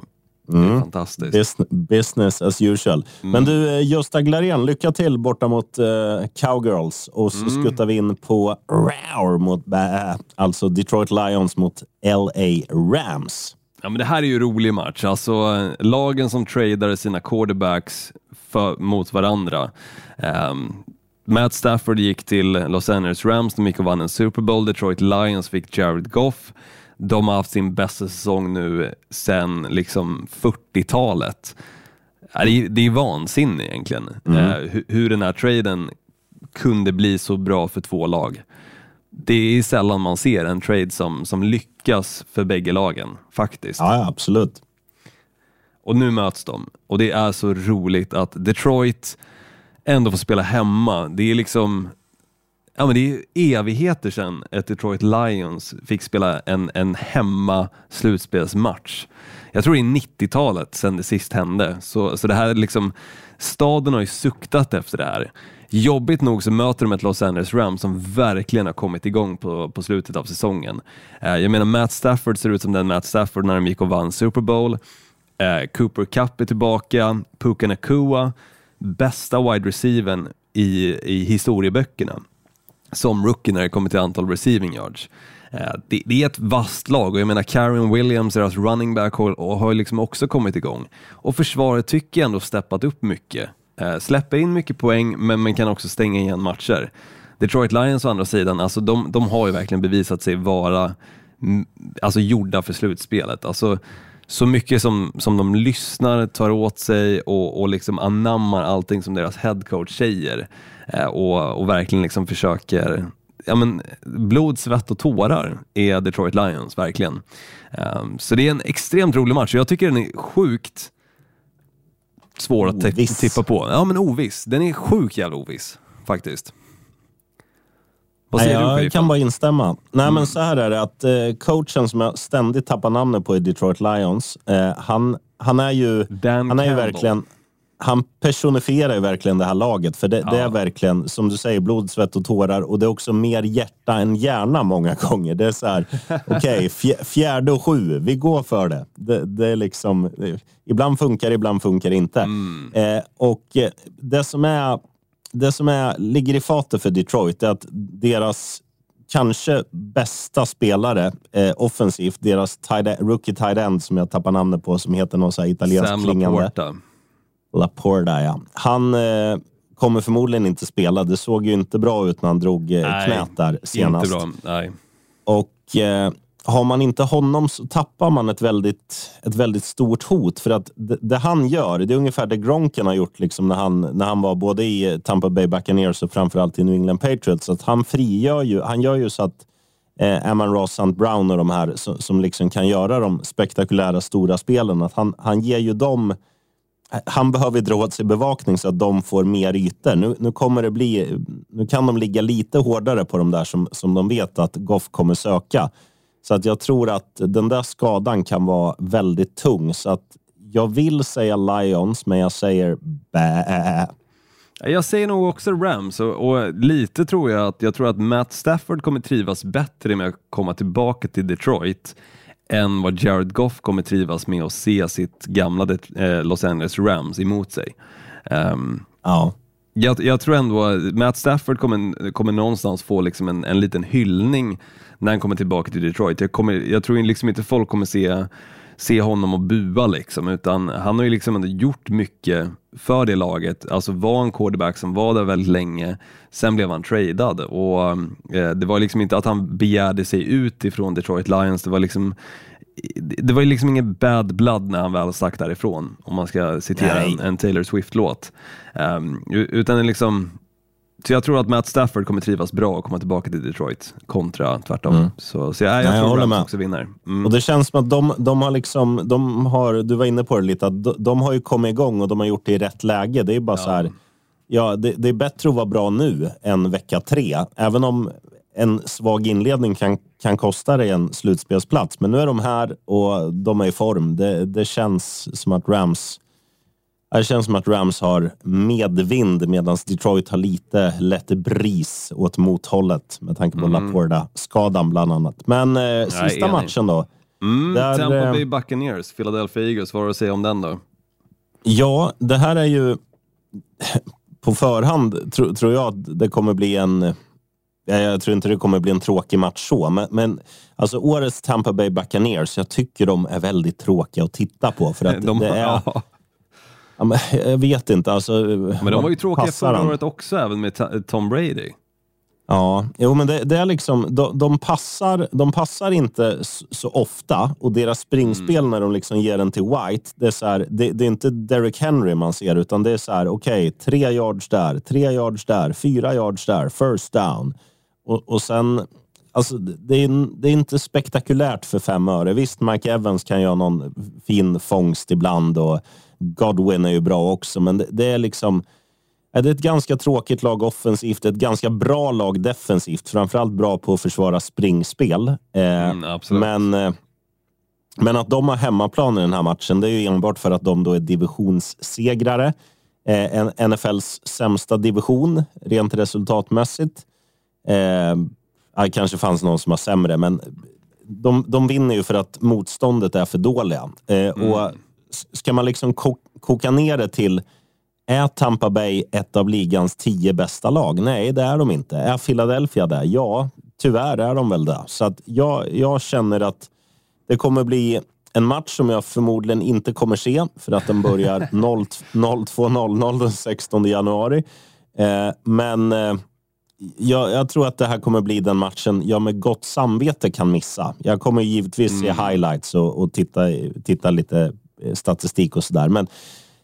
Mm. Det är fantastiskt. Business, business as usual. Mm. Men du, Gösta Glarén, lycka till borta mot uh, Cowgirls. Och så mm. skuttar vi in på Roar mot bä, alltså Detroit Lions mot L A Rams. Ja, men det här är ju en rolig match. Alltså lagen som tradar sina quarterbacks för, mot varandra. Um, Matt Stafford gick till Los Angeles Rams. De gick och vann en Super Bowl. Detroit Lions fick Jared Goff. De har haft sin bästa säsong nu sedan liksom fyrtiotalet. Ja, det, det är vansinne egentligen. Mm. Uh, hur, hur den här traden kunde bli så bra för två lag. Det är sällan man ser en trade som, som lyckas för bägge lagen, faktiskt. Ja, absolut. Och nu möts de. Och det är så roligt att Detroit ändå får spela hemma. Det är liksom... Ja, men det är evigheter sedan att Detroit Lions fick spela en, en hemma slutspelsmatch. Jag tror det är nittiotalet sedan det sist hände. Så, så det här liksom... Staden har ju suktat efter det här. Jobbigt nog så möter de ett Los Angeles Rams som verkligen har kommit igång på, på slutet av säsongen. Eh, jag menar, Matt Stafford ser ut som den Matt Stafford när de gick och vann Super Bowl. Eh, Cooper Kupp är tillbaka. Puka Nacua, bästa wide receivern i, i historieböckerna. Som rookie när det kommer till antal receiving yards. Eh, det, det är ett vasst lag. Och jag menar, Karen Williams, deras running back, har, har liksom också kommit igång. Och försvaret tycker jag ändå steppat upp mycket. Släpper in mycket poäng, men man kan också stänga igen matcher. Detroit Lions å andra sidan, alltså de, de har ju verkligen bevisat sig vara alltså gjorda för slutspelet. Alltså, så mycket som, som de lyssnar, tar åt sig och, och liksom anammar allting som deras headcoach säger. Och, och verkligen liksom försöker... Ja, men blod, svett och tårar är Detroit Lions, verkligen. Så det är en extremt rolig match. Jag tycker den är sjukt... svår att te- tippa på. Ja, men oviss. Den är sjuk jävla oviss, faktiskt. Vad säger Nej, du, jag Grifan? Kan bara instämma. Nej, mm. men så här är det att eh, coachen som jag ständigt tappar namnet på i Detroit Lions, eh, han, han är ju Dan han är ju verkligen, han personifierar ju verkligen det här laget, för det, ja. det är verkligen, som du säger, blod, svett och tårar, och det är också mer hjärta än hjärna många gånger. Det är så här, okej, okay, fj- fjärde och sju, vi går för det. Det, det är liksom, det, ibland funkar, ibland funkar inte. Mm. Eh, och det som är, det som är, ligger i fatet för Detroit är att deras kanske bästa spelare eh, offensivt, deras tight, rookie tight end som jag tappar namnet på, som heter någon så här italiensk klingande. Laporta, ja. Han eh, kommer förmodligen inte spela. Det såg ju inte bra ut när han drog eh, knät där senast. Inte bra. Nej. Och eh, har man inte honom så tappar man ett väldigt, ett väldigt stort hot. För att det, det han gör, det är ungefär det Gronken har gjort liksom när, han, när han var både i Tampa Bay Buccaneers och framförallt i New England Patriots. Så att han frigör ju, han gör ju så att eh, Amon Ross, Sant Brown och de här som, som liksom kan göra de spektakulära stora spelen. Att han, han ger ju dem, han behöver dra åt sig bevakning så att de får mer ytor. Nu, nu kommer det bli, nu kan de ligga lite hårdare på de där som, som de vet att Goff kommer söka. Så att jag tror att den där skadan kan vara väldigt tung. Så att jag vill säga Lions, men jag säger bä. Jag säger nog också Rams. Och, och lite tror jag att jag tror att Matt Stafford kommer trivas bättre med att komma tillbaka till Detroit än vad Jared Goff kommer trivas med att se sitt gamla eh, Los Angeles Rams emot sig. Um, ja. Jag, jag tror ändå att Matt Stafford kommer, kommer någonstans få liksom en, en liten hyllning när han kommer tillbaka till Detroit. Jag, kommer, jag tror liksom inte folk kommer se, se honom och bua liksom, utan han har ju liksom ändå gjort mycket för det laget. Alltså var en quarterback som var där väldigt länge. Sen blev han tradad och eh, det var liksom inte att han begärde sig ut ifrån Detroit Lions. Det var liksom det var liksom ingen bad blood när han väl sagt därifrån, om man ska citera en, en Taylor Swift-låt. Um, utan liksom... Så jag tror att Matt Stafford kommer trivas bra och komma tillbaka till Detroit kontra tvärtom. Mm. Så, så jag, jag Nej, tror jag håller med. Också vinner. Mm. Och det känns som att de, de har liksom... De har, du var inne på det lite, att de, de har ju kommit igång och de har gjort det i rätt läge. Det är ju bara ja. så här... Ja, det, det är bättre att vara bra nu än vecka tre. Även om... En svag inledning kan, kan kosta dig en slutspelsplats. Men nu är de här och de är i form. Det, det känns som att Rams det känns som att Rams har medvind, medan Detroit har lite lätt bris åt mothållet med tanke på mm. Laporta-skadan bland annat. Men eh, ja, sista enig. matchen då. Mm, där, Tampa Bay Buccaneers, Philadelphia Eagles. Vad har du att säga om den då? Ja, det här är ju på förhand tro, tror jag att det kommer bli en... Jag tror inte det kommer bli en tråkig match så. Men, men alltså årets Tampa Bay Buccaneers, jag tycker de är väldigt tråkiga att titta på. För att de, det är... Ja. Ja, men, jag vet inte. Alltså, men de var ju tråkiga förra året också, även med Tom Brady. Ja, jo, men det, det är liksom... De, de, passar, de passar inte så ofta. Och deras springspel mm. när de liksom ger den till White, det är, så här, det, det är inte Derrick Henry man ser. Utan det är så här, okej, okay, tre yards där, tre yards där, fyra yards där, first down. Och, och sen, alltså det är, det är inte spektakulärt för fem öre. Visst, Mike Evans kan göra någon fin fångst ibland och Godwin är ju bra också. Men det, det är liksom, är det ett ganska tråkigt lag offensivt, ett ganska bra lag defensivt. Framförallt bra på att försvara springspel. Eh, mm, absolut. Men, eh, men att de har hemmaplan i den här matchen, det är ju enbart för att de då är divisionssegrare. Eh, N F L:s sämsta division, rent resultatmässigt. Eh, kanske fanns någon som var sämre, men de, de vinner ju för att motståndet är för dåliga. eh, mm. Och ska man liksom ko- koka ner det till, är Tampa Bay ett av ligans tio bästa lag? Nej, det är de inte. Är Philadelphia där? Ja, tyvärr är de väl där. Så att jag, jag känner att det kommer bli en match som jag förmodligen inte kommer se, för att den börjar noll två noll noll den sextonde januari. eh, men eh, Jag, jag tror att det här kommer bli den matchen jag med gott samvete kan missa. Jag kommer givetvis mm. se highlights och, och titta, titta lite statistik och sådär. Men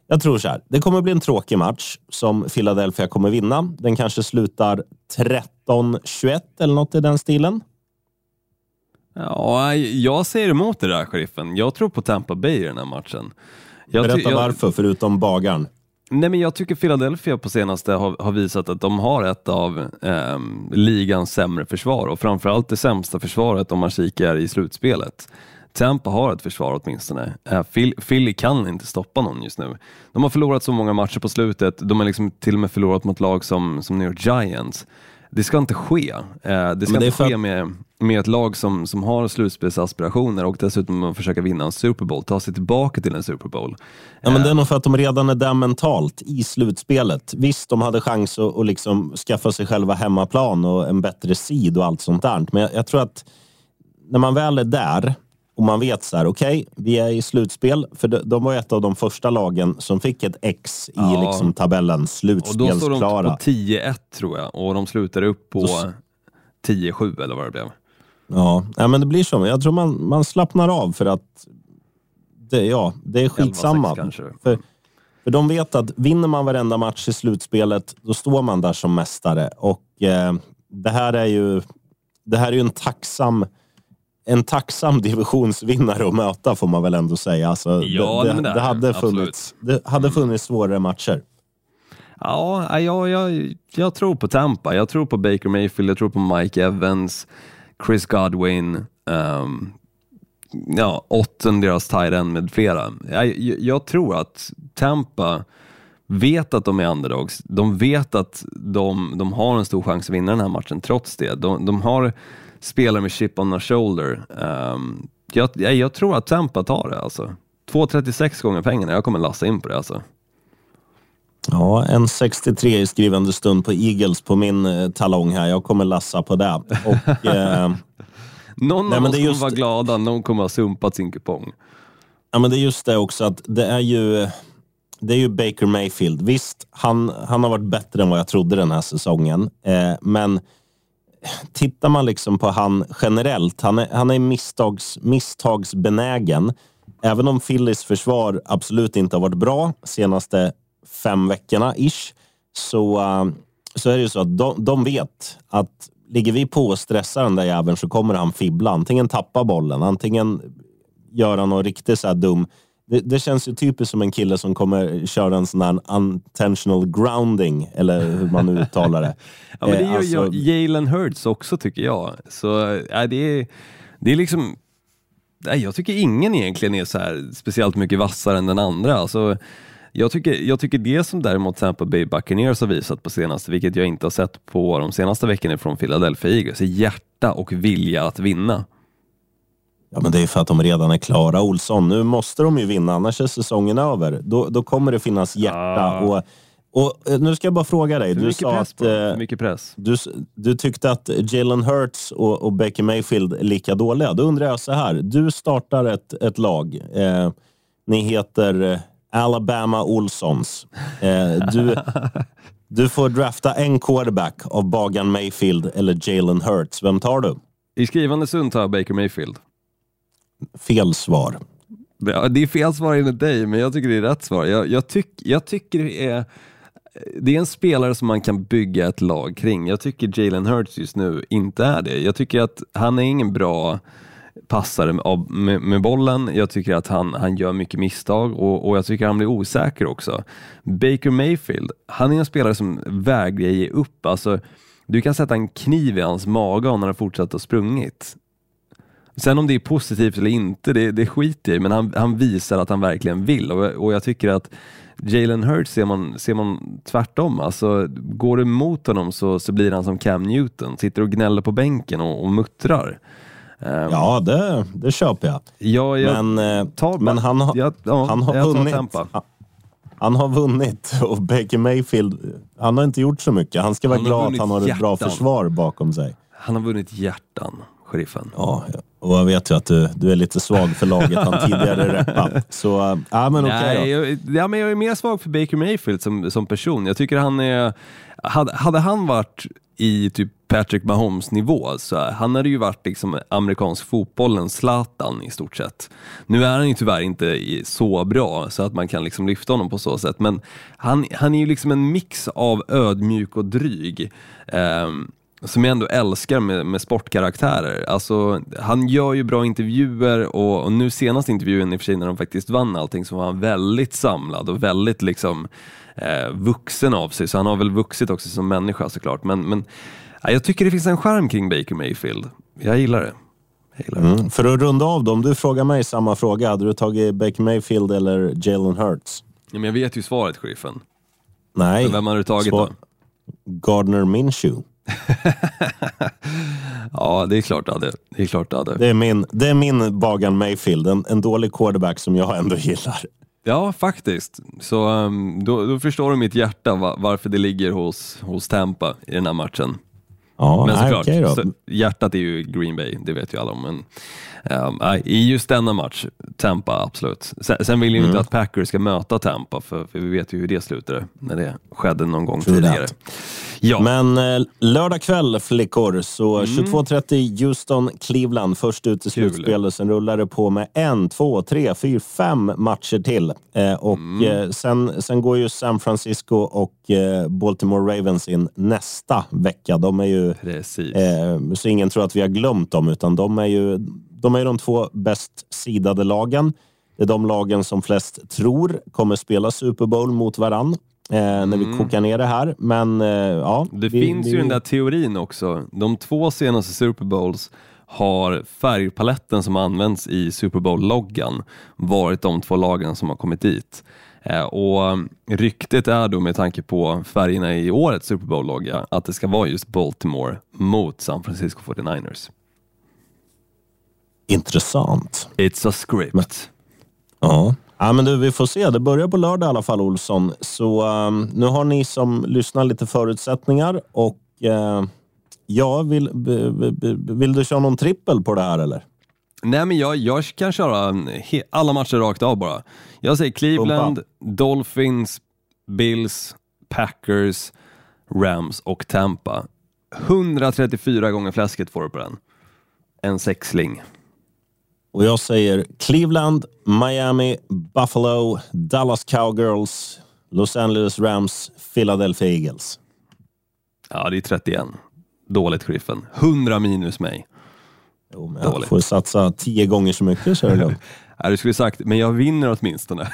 jag tror så här, det kommer bli en tråkig match som Philadelphia kommer vinna. Den kanske slutar tretton tjugoett eller något i den stilen. Ja, jag ser emot det där, Scheriffen. Jag tror på Tampa Bay i den här matchen. Jag Berätta ty- jag... varför, förutom bagaren. Nej, men jag tycker Philadelphia på senaste har, har visat att de har ett av eh, ligans sämre försvar, och framförallt det sämsta försvaret om man kikar i slutspelet. Tampa har ett försvar åtminstone. Eh, Phil, Philly kan inte stoppa någon just nu. De har förlorat så många matcher på slutet. De har liksom till och med förlorat mot lag som, som New York Giants. Det ska inte ske. Eh, det ska det inte för... ske med, med ett lag som, som har slutspelsaspirationer och dessutom försöka vinna en Super Bowl. Ta sig tillbaka till en Super Bowl. Ja, eh. men det är nog för att de redan är där mentalt i slutspelet. Visst, de hade chans att, att liksom skaffa sig själva hemmaplan och en bättre sid och allt sånt där. Men jag, jag tror att när man väl är där och man vet så här, okej, okay, vi är i slutspel. För de, de var ett av de första lagen som fick ett X i ja. liksom tabellen, slutspelsklara. Och då står de på tio ett tror jag. Och de slutade upp på så... tio sju eller vad det blev. Ja, ja men det blir så. Jag tror man, man slappnar av för att det, ja, det är skitsamma. Sex, för, för de vet att vinner man varenda match i slutspelet, då står man där som mästare. Och eh, det här är ju det här är ju en tacksam en tacksam divisionsvinnare att möta, får man väl ändå säga. Alltså, ja, det, det, det, det, hade funnits, det hade funnits svårare matcher. Ja, jag, jag, jag tror på Tampa. Jag tror på Baker Mayfield. Jag tror på Mike Evans, Chris Godwin, um, ja, Otten, deras tight end med flera. Jag, jag tror att Tampa vet att de är underdogs. De vet att de, de har en stor chans att vinna den här matchen trots det. De, de har spelare med chip on their shoulder. Um, jag, jag, jag tror att Tampa tar det. Alltså. två trettiosex gånger pengarna. Jag kommer lassa in på det. Alltså. Ja, en sextiotre i skrivande stund på Eagles på min eh, talong här. Jag kommer lassa på det. Och, eh, någon nej, av oss kommer just... vara glada. Någon kommer ha sumpat sin kupong. Ja, men det är just det också. Att det, är ju, det är ju Baker Mayfield. Visst, han, han har varit bättre än vad jag trodde den här säsongen. Eh, men tittar man liksom på han generellt. Han är, han är misstags, misstagsbenägen. Även om Phillies försvar absolut inte har varit bra senaste fem veckorna ish, så, så är det ju så att de, de vet att ligger vi på och stressar den där jäveln så kommer han fibbla, antingen tappa bollen, antingen göra något riktigt så här dum. Det, det känns ju typiskt som en kille som kommer köra en sån här unintentional grounding, eller hur man nu uttalar det. Ja, men det är ju alltså... Jalen Hurts också, tycker jag. Så ja, det, är, det är liksom, jag tycker ingen egentligen är så här speciellt mycket vassare än den andra, alltså. Jag tycker, jag tycker det som däremot Tampa Bay Buccaneers har visat på senaste, vilket jag inte har sett på de senaste veckorna från Philadelphia Eagles, är hjärta och vilja att vinna. Ja, men det är för att de redan är klara, Olsson. Nu måste de ju vinna, annars är säsongen över. Då, då kommer det finnas hjärta. Ja. Och, och nu ska jag bara fråga dig. Du sa att, eh, mycket press. Du, du tyckte att Jalen Hurts och, och Baker Mayfield är lika dåliga. Då undrar jag så här. Du startar ett, ett lag. Eh, ni heter... Alabama Olsons. Eh, du, du får drafta en quarterback av Baker Mayfield eller Jalen Hurts. Vem tar du? I skrivande stund tar jag Baker Mayfield. Fel svar. Ja, det är fel svar enligt dig, men jag tycker det är rätt svar. Jag, jag, tyck, jag tycker det är, det är en spelare som man kan bygga ett lag kring. Jag tycker Jalen Hurts just nu inte är det. Jag tycker att han är ingen bra... passar med, med bollen. Jag tycker att han, han gör mycket misstag och, och jag tycker att han blir osäker också. Baker Mayfield, han är en spelare som vägrar ge upp. Alltså, du kan sätta en kniv i hans mage om han har fortsatt att sprungit. Sen om det är positivt eller inte, det, det skiter i. Men han, han visar att han verkligen vill. Och, och jag tycker att Jalen Hurts ser man, ser man tvärtom. Alltså, går du mot honom så, så blir han som Cam Newton. Sitter och gnäller på bänken och, och muttrar. Um, ja, det, det köper jag. Ja, jag men tar, men han, har, jag, ja, han har jag vunnit. Han, han har vunnit och Baker Mayfield, han har inte gjort så mycket. Han ska vara han glad att han har ett hjärtan. Bra försvar bakom sig. Han har vunnit hjärtan, Scheriffen. Ja, och jag vet ju att du, du är lite svag för laget han tidigare rappat. Så, ja men okej okay då. Jag, ja, men jag är mer svag för Baker Mayfield som, som person. Jag tycker han är... Hade, hade han varit i typ Patrick Mahomes nivå så här, han hade ju varit liksom amerikansk fotbollens Zlatan i stort sett. Nu är han ju tyvärr inte så bra så att man kan liksom lyfta honom på så sätt, men han, han är ju liksom en mix av ödmjuk och dryg eh, som jag ändå älskar med, med sportkaraktärer. Alltså, han gör ju bra intervjuer och, och nu senaste intervjun i och för sig när de faktiskt vann allting så var han väldigt samlad och väldigt liksom eh, vuxen av sig, så han har väl vuxit också som människa såklart, men, men jag tycker det finns en charm kring Baker Mayfield. Jag gillar det. Jag gillar det. Mm. För att runda av dem, du frågar mig samma fråga. Hade du tagit Baker Mayfield eller Jalen Hurts? Ja, men jag vet ju svaret, Scheriffen. Nej. Men vem hade du tagit Svar- då? Gardner Minshew. Ja, det är klart det. Det är klart det. Det är min, det är min Baker Mayfield. En, en dålig quarterback som jag ändå gillar. Ja, faktiskt. Så då, då förstår du mitt hjärta varför det ligger hos, hos Tampa i den här matchen. Ja, men såklart, nej, okay, så hjärtat är ju Green Bay, det vet ju alla om. Men um, i just denna match, Tampa, absolut. Sen, sen vill jag ju mm. inte att Packers ska möta Tampa, för, för vi vet ju hur det slutade när det skedde någon gång True tidigare. That. Ja. Men eh, lördag kväll, flickor, så mm. tjugotvå trettio Houston, Cleveland. Först ut i slutspel, sen rullar det på med en, två, tre, fyra, fem matcher till. Eh, och mm. eh, sen, sen går ju San Francisco och eh, Baltimore Ravens in nästa vecka. De är ju... Precis. Eh, så ingen tror att vi har glömt dem, utan de är ju... De är de två bäst sidade lagen. Det är de lagen som flest tror kommer spela Super Bowl mot varann eh, när mm. vi kokar ner det här. Men eh, ja. Det vi, finns vi... ju den där teorin också. De två senaste Super Bowls har färgpaletten som används i Super Bowl-loggan varit de två lagen som har kommit dit. Eh, och ryktet är då, med tanke på färgerna i årets Super Bowl-logga, att det ska vara just Baltimore mot San Francisco fyrtionioers. Intressant. It's a script. Men, ja. Ja, men du, vi får se. Det börjar på lördag i alla fall, Olsson. Så um, nu har ni som lyssnar lite förutsättningar. Och uh, ja, vill, b, b, b, vill du köra någon trippel på det här, eller? Nej, men jag, jag kan köra he- alla matcher rakt av bara. Jag säger Cleveland, Pumpa. Dolphins, Bills, Packers, Rams och Tampa. hundratrettiofyra gånger fläsket får du på den. En sexling. Och jag säger Cleveland, Miami, Buffalo, Dallas Cowgirls, Los Angeles Rams, Philadelphia Eagles. Ja, det är trettioen. Dåligt, Scheriffen. hundra minus mig. Jo, men jag får satsa tio gånger så mycket, så är det. Ja, du skulle sagt, men jag vinner åtminstone.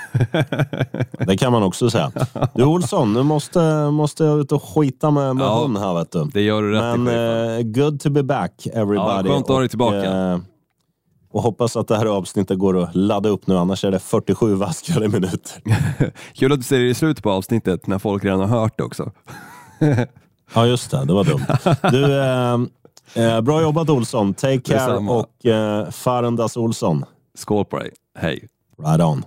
Det kan man också säga. Du, Olsson, nu måste, måste jag ut och skita med, med ja, hon här, vet du. Det gör du rätt. Men uh, good to be back, everybody. Ja, skönt att ha dig tillbaka. Uh, Och hoppas att det här avsnittet går att ladda upp nu, annars är det fyrtiosju vaskade minuter. Kul att du ser det i slutet på avsnittet när folk redan har hört det också. Ja, just det, det var dumt. Du, eh, eh, bra jobbat, Olsson. Take care. Detsamma. Och eh, Farendas Olsson. Skål på dig, hej. Right on.